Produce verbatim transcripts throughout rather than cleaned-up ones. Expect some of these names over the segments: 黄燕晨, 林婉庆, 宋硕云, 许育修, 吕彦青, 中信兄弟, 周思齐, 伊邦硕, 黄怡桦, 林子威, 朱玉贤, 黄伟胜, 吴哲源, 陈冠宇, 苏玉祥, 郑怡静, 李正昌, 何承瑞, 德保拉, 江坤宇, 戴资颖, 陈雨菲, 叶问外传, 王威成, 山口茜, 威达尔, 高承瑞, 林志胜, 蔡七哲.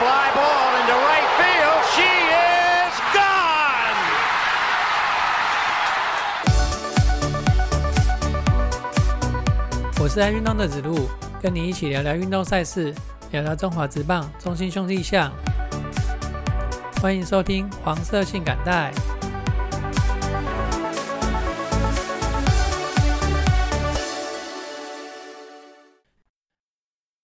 fly ball into right field. She is gone. 我是爱运动的子路，跟你一起聊聊运动赛事，聊聊中华职棒、中信兄弟象。欢迎收听黄色性感带。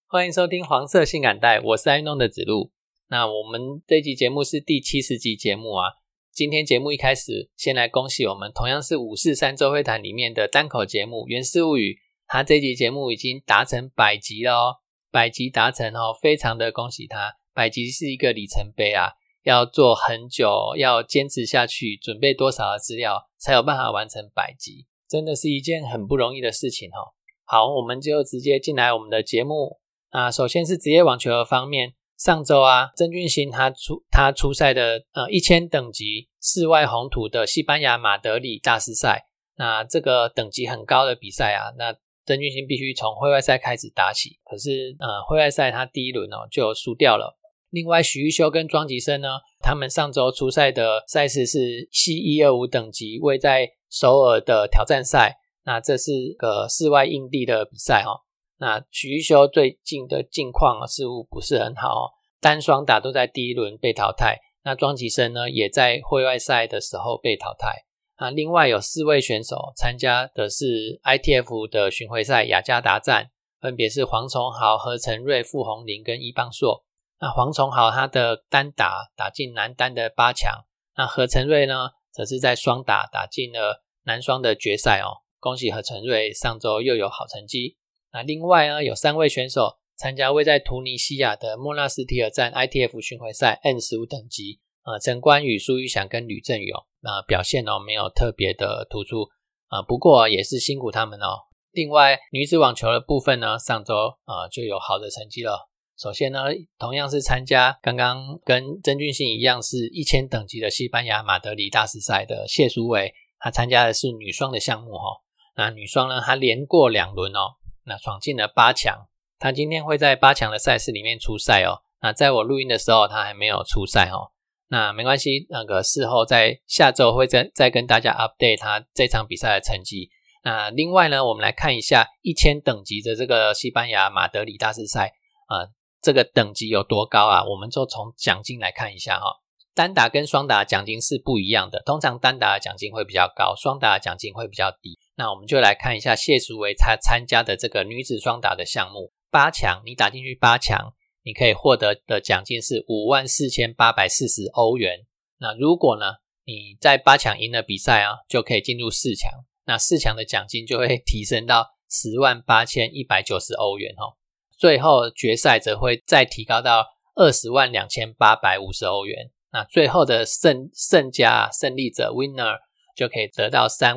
欢迎收听黄色性感带，我是爱运动的子路。那我们这集节目是第七十集节目啊。今天节目一开始，先来恭喜我们同样是五四三周会谈里面的单口节目《源氏物语》，他这集节目已经达成百集了哦，百集达成哦，非常的恭喜他。百集是一个里程碑啊，要做很久，要坚持下去，准备多少的资料才有办法完成百集，真的是一件很不容易的事情哦。好，我们就直接进来我们的节目。啊、首先是职业网球的方面，上周啊，曾俊欣他出他出赛的呃一千等级室外红土的西班牙马德里大师赛，那这个等级很高的比赛啊，那曾俊欣必须从会外赛开始打起，可是呃会外赛他第一轮哦就输掉了。另外许育修跟庄吉生呢，他们上周出赛的赛事是 C 一二五 等级位在首尔的挑战赛，那这是个室外硬地的比赛哦。那许育修最近的近况似乎不是很好哦，单双打都在第一轮被淘汰，那庄吉生呢也在会外赛的时候被淘汰。那另外有四位选手参加的是 I T F 的巡回赛雅加达站，分别是黄崇豪、何承瑞、傅宏林跟伊邦硕。那黄崇豪他的单打打进男单的八强，那何承瑞呢则是在双打打进了男双的决赛哦，恭喜何承瑞上周又有好成绩。那另外呢，有三位选手参加位在突尼西亚的莫纳斯提尔站 I T F 巡回赛 N 十五 等级，呃，陈冠宇、苏玉祥跟吕振宇哦，那、呃、表现哦没有特别的突出，呃，不过、哦、也是辛苦他们哦。另外女子网球的部分呢，上周呃就有好的成绩了。首先呢，同样是参加刚刚跟曾俊欣一样是一千等级的西班牙马德里大师赛的谢淑薇，她参加的是女双的项目哦。那女双呢，她连过两轮哦。那闯进了八强，他今天会在八强的赛事里面出赛哦。那在我录音的时候他还没有出赛哦，那没关系，那个事后在下周会 再, 再跟大家 update 他这场比赛的成绩。那另外呢，我们来看一下一千等级的这个西班牙马德里大师赛、呃、这个等级有多高啊，我们就从奖金来看一下哦。单打跟双打奖金是不一样的，通常单打的奖金会比较高，双打的奖金会比较低。那我们就来看一下谢淑薇她参加的这个女子双打的项目，八强，你打进去八强，你可以获得的奖金是 五万四千八百四十 欧元。那如果呢，你在八强赢了比赛啊，就可以进入四强，那四强的奖金就会提升到 十万八千一百九十 欧元哦。最后决赛则会再提高到 二十万两千八百五十 欧元。那最后的胜胜家胜利者 winner就可以得到三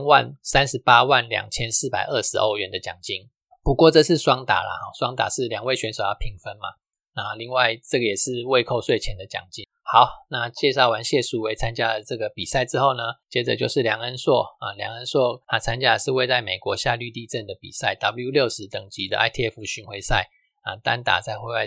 十八万两千四百二十欧元的奖金。不过这是双打啦，双打是两位选手要平分嘛。那另外这个也是未扣税前的奖金。好，那介绍完谢淑薇参加了这个比赛之后呢，接着就是梁恩硕啊，梁恩硕他参加的是位在美国夏绿蒂镇的比赛 W 六十 等级的 I T F 巡回赛啊，单打在会外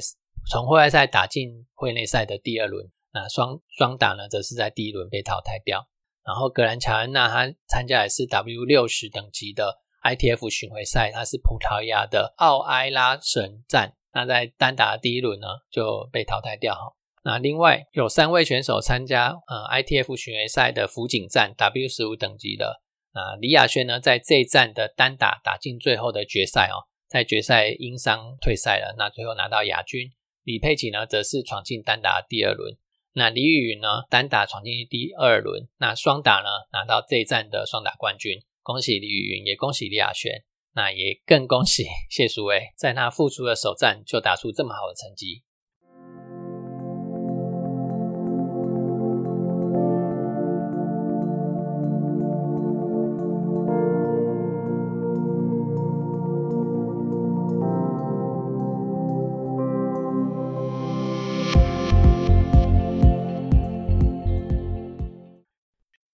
从会外赛打进会内赛的第二轮，那双双打呢则是在第一轮被淘汰掉。然后格兰乔恩娜她参加的是 W 六十 等级的 I T F 巡回赛，她是葡萄牙的奥埃拉神站，那在单打的第一轮呢就被淘汰掉。那另外有三位选手参加、呃、I T F 巡回赛的福井站 W 十五 等级的，那李雅轩呢在这一站的单打打进最后的决赛哦，在决赛因伤退赛了，那最后拿到亚军。李佩琪呢则是闯进单打的第二轮，那李雨云呢单打闯进第二轮，那双打呢拿到这一站的双打冠军，恭喜李雨云，也恭喜李雅轩，那也更恭喜谢淑薇，在他复出的首战就打出这么好的成绩。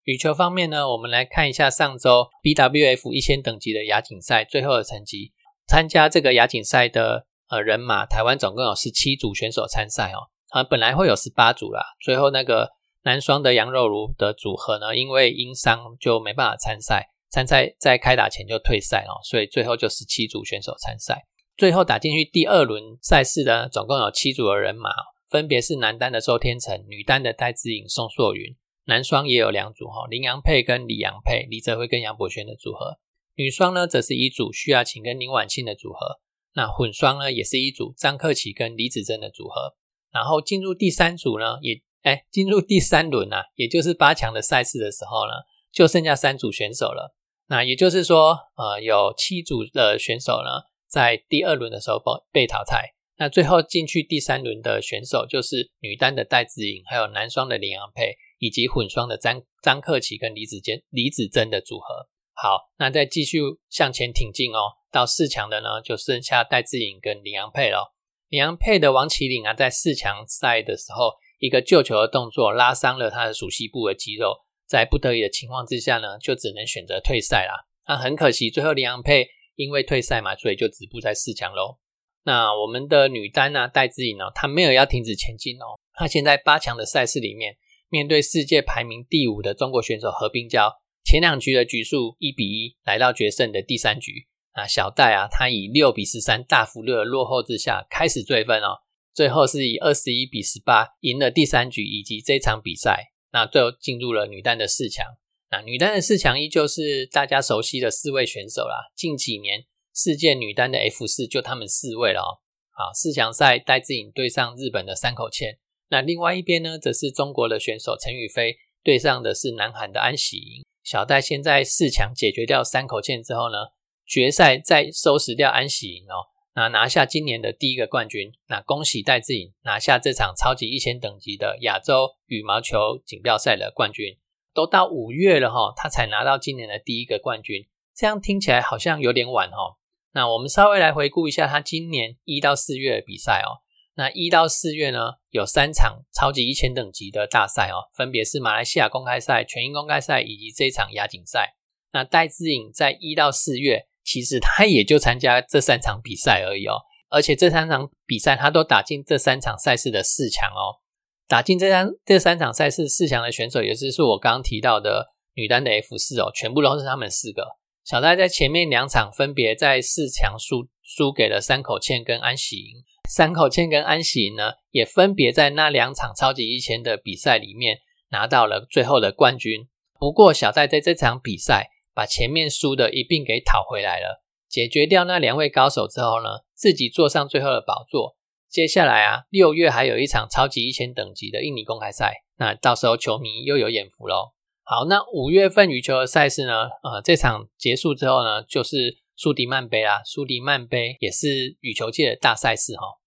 羽球方面呢，我们来看一下上周 B W F 一千等级的亚锦赛最后的成绩。参加这个亚锦赛的、呃、人马，台湾总共有十七组选手参赛哦。呃、本来会有十八组啦，最后那个男双的羊肉炉的组合呢，因为因伤就没办法参赛，参赛在开打前就退赛、哦、所以最后就十七组选手参赛。最后打进去第二轮赛事呢，总共有七组的人马、哦、分别是男单的周天成，女单的戴资颖宋硕云，男双也有两组、哦、林洋配跟李洋配，李哲辉跟杨博轩的组合。女双呢则是一组徐雅琴跟林婉庆的组合，那混双呢也是一组张克奇跟李子珍的组合。然后进入第三组呢也哎，进入第三轮啊，也就是八强的赛事的时候呢，就剩下三组选手了。那也就是说呃，有七组的选手呢在第二轮的时候被淘汰。那最后进去第三轮的选手就是女单的戴资颖，还有男双的林洋配，以及混双的张张克奇跟李子珍李子珍的组合。好，那再继续向前挺进哦，到四强的呢就剩下戴资颖跟林洋配咯。林洋配的王麒麟啊，在四强赛的时候一个救球的动作拉伤了他的属膝部的肌肉，在不得已的情况之下呢，就只能选择退赛啦。那很可惜，最后林洋配因为退赛嘛，所以就止步在四强咯。那我们的女单啊，戴资颖哦，她没有要停止前进哦，她现在八强的赛事里面，面对世界排名第五的中国选手何冰娇，前两局的局数一比一来到决胜的第三局。那小戴啊，她以六比十三大幅度的落后之下开始追分哦，最后是以二十一比十八赢了第三局以及这场比赛，那最后进入了女单的四强。那女单的四强依旧是大家熟悉的四位选手啦，近几年世界女单的 F 四 就他们四位了哦。好，四强赛戴资颖对上日本的山口茜，那另外一边呢则是中国的选手陈雨菲对上的是南韩的安喜莹。小戴现在四强解决掉山口茜之后呢，决赛再收拾掉安喜莹哦，那拿下今年的第一个冠军，那恭喜戴资颖拿下这场超级一千等级的亚洲羽毛球锦标赛的冠军。都到五月了齁，他才拿到今年的第一个冠军，这样听起来好像有点晚齁。那我们稍微来回顾一下他今年一到四月的比赛哦。那一到四月呢，有三场超级一千等级的大赛哦，分别是马来西亚公开赛、全英公开赛以及这一场亚锦赛。那戴资颖在一到四月其实他也就参加这三场比赛而已哦，而且这三场比赛他都打进这三场赛事的四强哦。打进这三这三场赛事四强的选手，也就是我刚刚提到的女单的 F 四 哦，全部都是他们四个。小戴在前面两场分别在四强输输给了山口茜跟安喜莹，山口茜跟安喜莹呢，也分别在那两场超级一千的比赛里面拿到了最后的冠军。不过小戴在这场比赛把前面输的一并给讨回来了，解决掉那两位高手之后呢，自己坐上最后的宝座。接下来啊，六月还有一场超级一千等级的印尼公开赛，那到时候球迷又有眼福咯。好，那五月份羽球的赛事呢，呃，这场结束之后呢，就是苏迪曼杯啦，苏迪曼杯也是羽球界的大赛事齁、哦。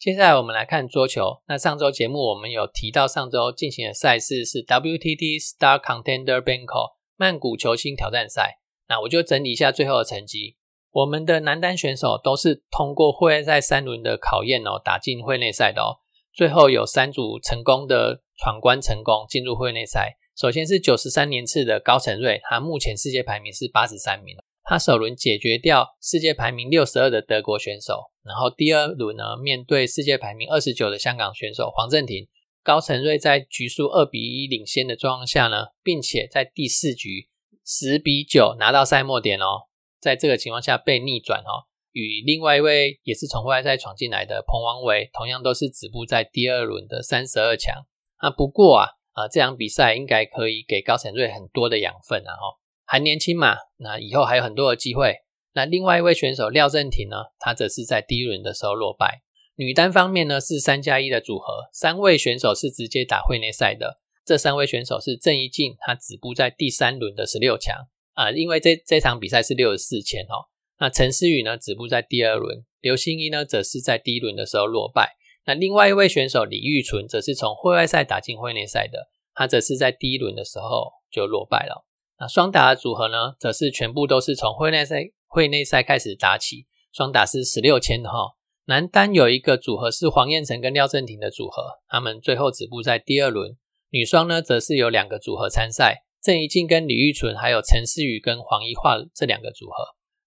接下来我们来看桌球，那上周节目我们有提到上周进行的赛事是 W T T Star Contender Bangkok 曼谷球星挑战赛，那我就整理一下最后的成绩。我们的男单选手都是通过会外赛三轮的考验哦，打进会内赛的哦，最后有三组成功的闯关成功进入会内赛。首先是九十三年次的高承瑞，他目前世界排名是八十三名，他首轮解决掉世界排名六十二的德国选手，然后第二轮呢，面对世界排名二十九的香港选手黄镇廷，高承瑞在局数二比一领先的状况下呢，并且在第四局十比九拿到赛末点哦，在这个情况下被逆转哦，与另外一位也是从外赛闯进来的彭王维同样都是止步在第二轮的三十二强。那不过啊，呃、这场比赛应该可以给高承瑞很多的养分啊哦，还年轻嘛，那以后还有很多的机会。那另外一位选手廖振廷呢，他则是在第一轮的时候落败。女单方面呢，是三加一的组合，三位选手是直接打会内赛的，这三位选手是郑怡静，他止步在第三轮的十六强啊，因为这这场比赛是六十四签哦。那陈思雨呢止步在第二轮，刘欣一呢则是在第一轮的时候落败。那另外一位选手李玉纯则是从会外赛打进会内赛的，他则是在第一轮的时候就落败了。那双打的组合呢，则是全部都是从会内赛会内赛开始打起，双打是十六签的齁。男单有一个组合是黄燕晨跟廖振廷的组合，他们最后止步在第二轮。女双呢则是有两个组合参赛，郑怡静跟李玉纯，还有陈思雨跟黄怡桦这两个组合。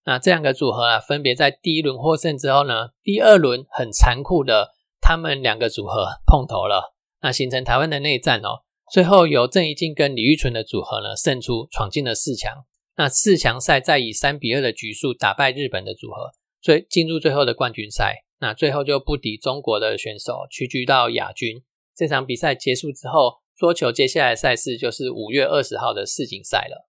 那这两个组合啊，分别在第一轮获胜之后呢，第二轮很残酷的他们两个组合碰头了，那形成台湾的内战哦。最后由郑怡静跟李玉纯的组合呢胜出，闯进了四强。那四强赛再以三比二的局数打败日本的组合，最进入最后的冠军赛。那最后就不敌中国的选手，屈居到亚军。这场比赛结束之后，桌球接下来赛事就是五月二十号的世锦赛了。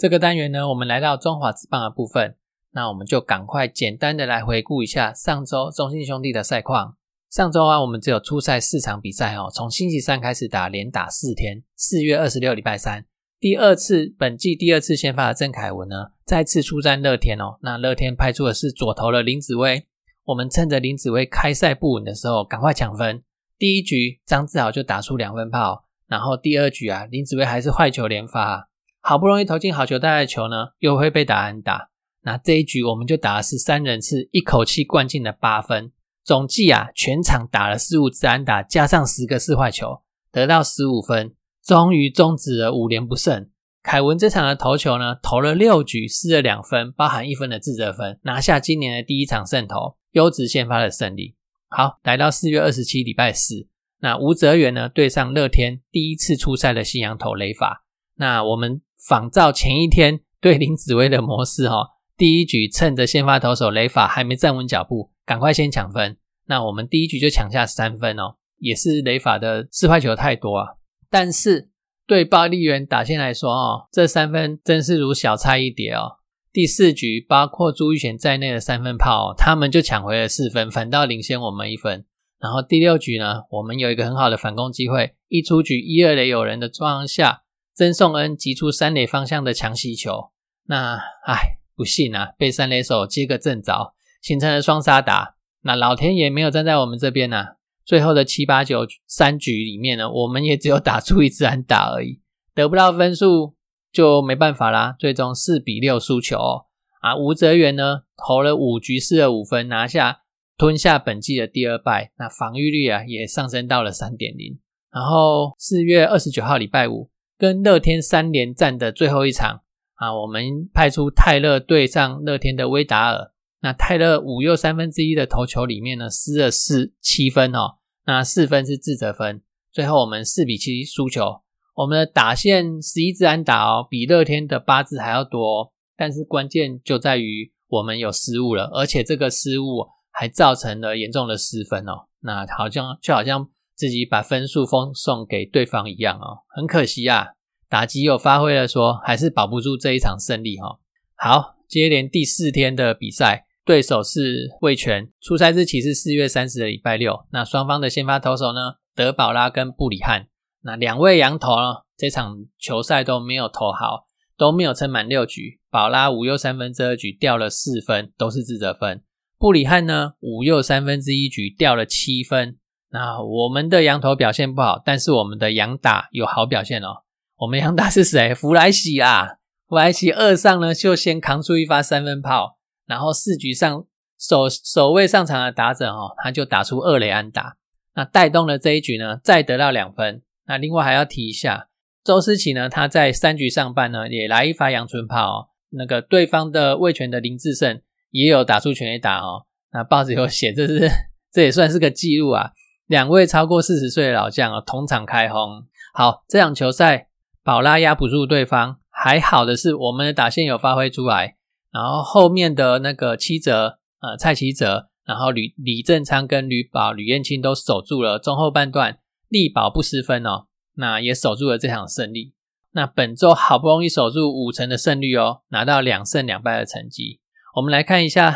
这个单元呢，我们来到中华职棒的部分，那我们就赶快简单的来回顾一下上周中信兄弟的赛况。上周啊，我们只有出赛四场比赛哦，从星期三开始打，连打四天。四月二十六礼拜三，第二次本季第二次先发的郑凯文呢，再次出战乐天哦。那乐天派出的是左投的林子威，我们趁着林子威开赛不稳的时候，赶快抢分。第一局张志豪就打出两分炮，然后第二局啊，林子威还是坏球连发啊。好不容易投进好球带的球呢，又会被打安打。那这一局我们就打了十三人次，一口气灌进了八分，总计啊全场打了十五支安打，加上十个是坏球，得到十五分，终于终止了五连不胜。凯文这场的投球呢，投了六局失了两分，包含一分的自责分，拿下今年的第一场胜投，优质先发的胜利。好，来到四月二十七礼拜四，那吴哲源呢对上乐天，第一次出赛的西洋投垒法。那我们仿照前一天对林子威的模式哦，第一局趁着先发投手雷法还没站稳脚步，赶快先抢分。那我们第一局就抢下三分哦，也是雷法的四坏球太多啊。但是对暴力员打线来说哦，这三分真是如小菜一碟哦。第四局包括朱玉贤在内的三分炮哦，他们就抢回了四分，反倒领先我们一分。然后第六局呢，我们有一个很好的反攻机会，一出局一二垒有人的状况下，曾颂恩击出三垒方向的强袭球，那唉不幸啊，被三垒手接个正着，形成了双杀打。那老天爷没有站在我们这边啊，最后的七八九三局里面呢，我们也只有打出一支安打而已，得不到分数就没办法啦，最终四比六输球哦。啊，吴哲源呢投了五局失了五分，拿下吞下本季的第二败，那防御率啊也上升到了 三点零。 然后四月二十九号礼拜五，跟乐天三连战的最后一场啊，我们派出泰勒对上乐天的威达尔。那泰勒五又三分之一的投球里面呢，失了四七分哦，那四分是自责分，最后我们四比七输球。我们的打线十一支安打哦，比乐天的八支还要多哦，但是关键就在于我们有失误了，而且这个失误还造成了严重的失分哦，那好像就好像自己把分数封送给对方一样哦，很可惜啊，打击有发挥了说，还是保不住这一场胜利哦。好，接连第四天的比赛，对手是味全，出赛日期是四月三十的礼拜六。那双方的先发投手呢，德保拉跟布里汉，那两位洋投呢，这场球赛都没有投好，都没有撑满六局。保拉五又三分之二局掉了四分，都是自责分。布里汉呢，五又三分之一局掉了七分。那我们的洋投表现不好，但是我们的洋打有好表现哦。我们洋打是谁？弗莱喜啊，弗莱喜二上呢就先扛出一发三分炮，然后四局上首首位上场的打者哦，他就打出二垒安打，那带动了这一局呢，再得到两分。那另外还要提一下，周思齐呢，他在三局上半呢也来一发阳春炮哦，那个对方的味全的林志胜也有打出全垒打哦。那报纸有写，这是这也算是个记录啊。两位超过四十岁的老将、哦、同场开轰。好，这场球赛宝拉压不住对方，还好的是我们的打线有发挥出来，然后后面的那个七哲、呃、蔡七哲，然后 李, 李正昌跟吕宝吕彦青都守住了中后半段，力保不失分哦，那也守住了这场胜利。那本周好不容易守住五成的胜率哦，拿到两胜两败的成绩。我们来看一下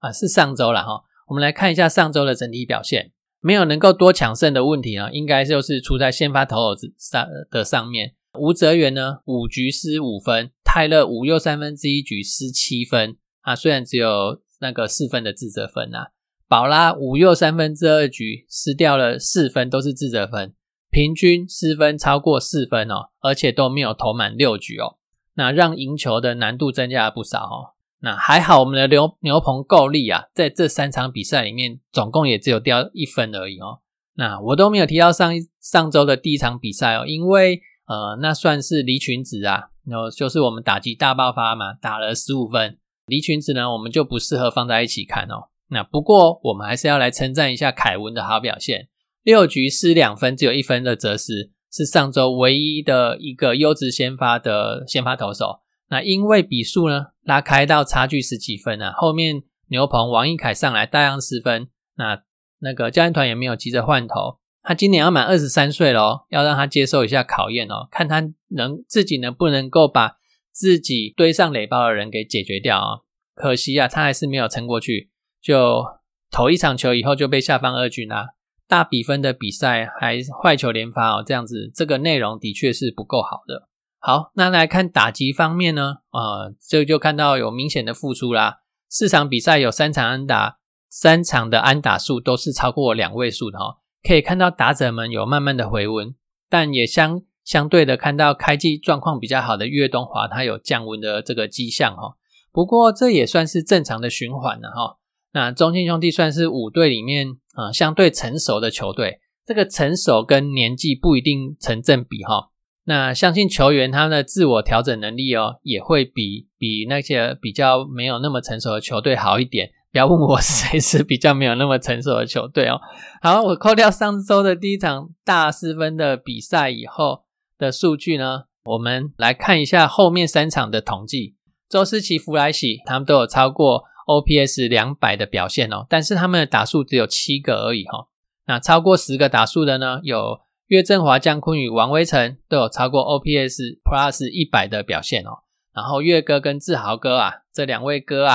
啊，是上周啦齁、哦、我们来看一下上周的整体表现。没有能够多抢胜的问题呢，应该就是出在先发投手的上面。吴哲源呢五局失五分，泰勒五又三分之一局失七分啊，虽然只有那个四分的自责分啊。宝拉五又三分之二局失掉了四分，都是自责分，平均失分超过四分哦，而且都没有投满六局哦，那让赢球的难度增加了不少哦。那还好我们的牛牛棚够力啊，在这三场比赛里面总共也只有掉一分而已哦。那我都没有提到上上周的第一场比赛哦，因为呃，那算是离群值啊，然后就是我们打击大爆发嘛，打了十五分，离群值呢我们就不适合放在一起看哦。那不过我们还是要来称赞一下凯文的好表现，六局失两分，只有一分的折失，是上周唯一的一个优质先发的先发投手。那因为比数呢拉开到差距十几分啊，后面牛棚王一凯上来大量失分，那那个教练团也没有急着换头，他今年要满二十三岁了哦，要让他接受一下考验哦，看他能自己能不能够把自己堆上垒包的人给解决掉哦。可惜啊，他还是没有撑过去，就投一场球以后就被下放二军啦、啊。大比分的比赛还坏球连发哦，这样子这个内容的确是不够好的。好，那来看打击方面呢，呃，这就看到有明显的付出啦。四场比赛有三场安打，三场的安打数都是超过两位数的哦，可以看到打者们有慢慢的回温，但也相相对的看到开季状况比较好的岳东华他有降温的这个迹象哦。不过这也算是正常的循环了哦。那中信兄弟算是五队里面、呃、相对成熟的球队，这个成熟跟年纪不一定成正比哦。那相信球员他们的自我调整能力哦，也会比比那些比较没有那么成熟的球队好一点。不要问我谁是比较没有那么成熟的球队哦。好，我扣掉上周的第一场大失分的比赛以后的数据呢，我们来看一下后面三场的统计。周思齐、弗莱喜他们都有超过 O P S 两百 的表现哦，但是他们的打数只有七个而已哦。那超过十个打数的呢，有岳振华、江坤宇、王威成都有超过 O P S plus 一百 的表现哦。然后岳哥跟志豪哥啊，这两位哥啊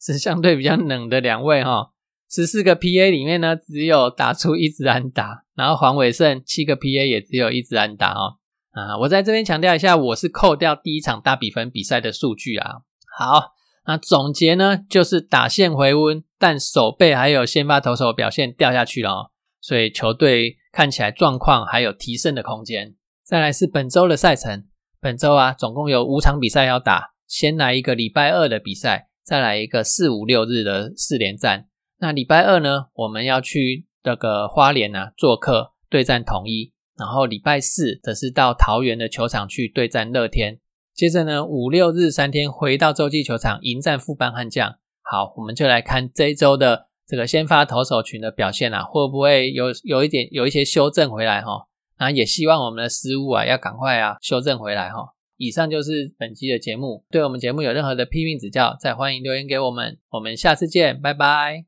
是相对比较冷的两位哦。十四个 P A 里面呢，只有打出一支安打，然后黄伟胜七个 P A 也只有一支安打哦。啊，我在这边强调一下，我是扣掉第一场大比分比赛的数据啊。好，那总结呢，就是打线回温，但守备还有先发投手表现掉下去了哦。所以球队看起来状况还有提升的空间。再来是本周的赛程，本周啊总共有五场比赛要打，先来一个礼拜二的比赛，再来一个四五六日的四连战。那礼拜二呢，我们要去那个花莲啊做客对战统一，然后礼拜四则是到桃园的球场去对战乐天，接着呢五六日三天回到洲际球场迎战富邦悍将。好，我们就来看这一周的这个先发投手群的表现啊，会不会有有一点有一些修正回来齁？那也希望我们的失误啊，要赶快啊修正回来齁。以上就是本期的节目，对我们节目有任何的批评指教，再欢迎留言给我们。我们下次见，拜拜。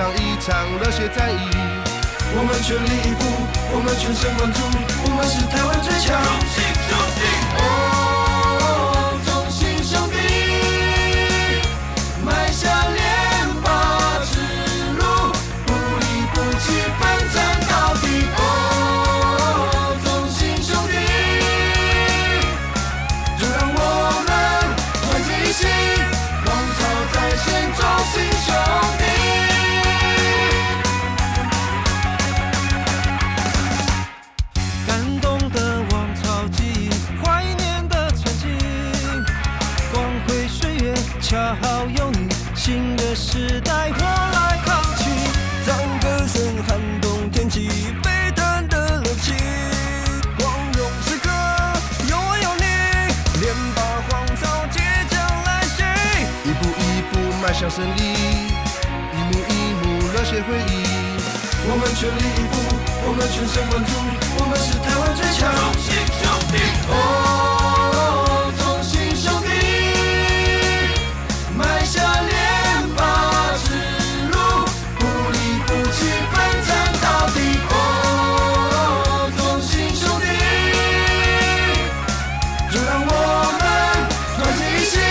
上一场热血战役，我们全力以赴，我们全神贯注，我们是台湾最强。同心兄弟，哦，同心兄弟，迈向联霸之路，不离不弃，奋战到底。哦，同心兄弟，让我们团结一心，狂潮在线，同心兄弟。恰好有你，新的时代我来扛起，当歌声撼动天际，沸腾的热情，光荣时刻有我有你，连把荒草即将来袭，一步一步迈向胜利，一幕一幕热血回忆，我们全力以赴，我们全神贯注，我们是台湾最强。同心兄弟，哦。迈向联霸之路，不离不弃，奋战到底。哦，同心兄弟，就让我们团结一心，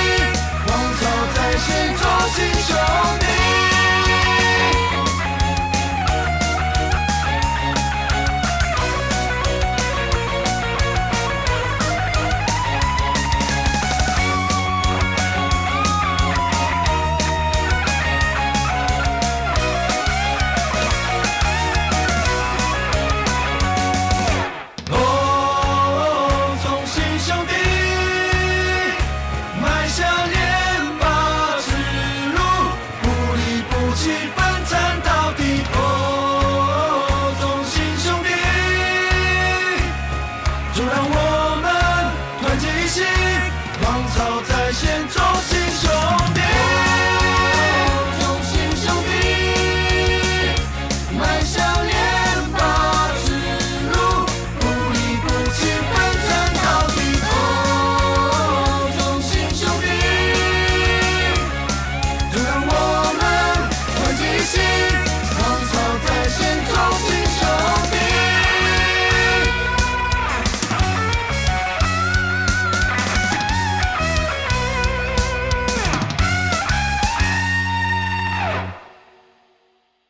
狂潮在线，同心兄弟。同心兄弟，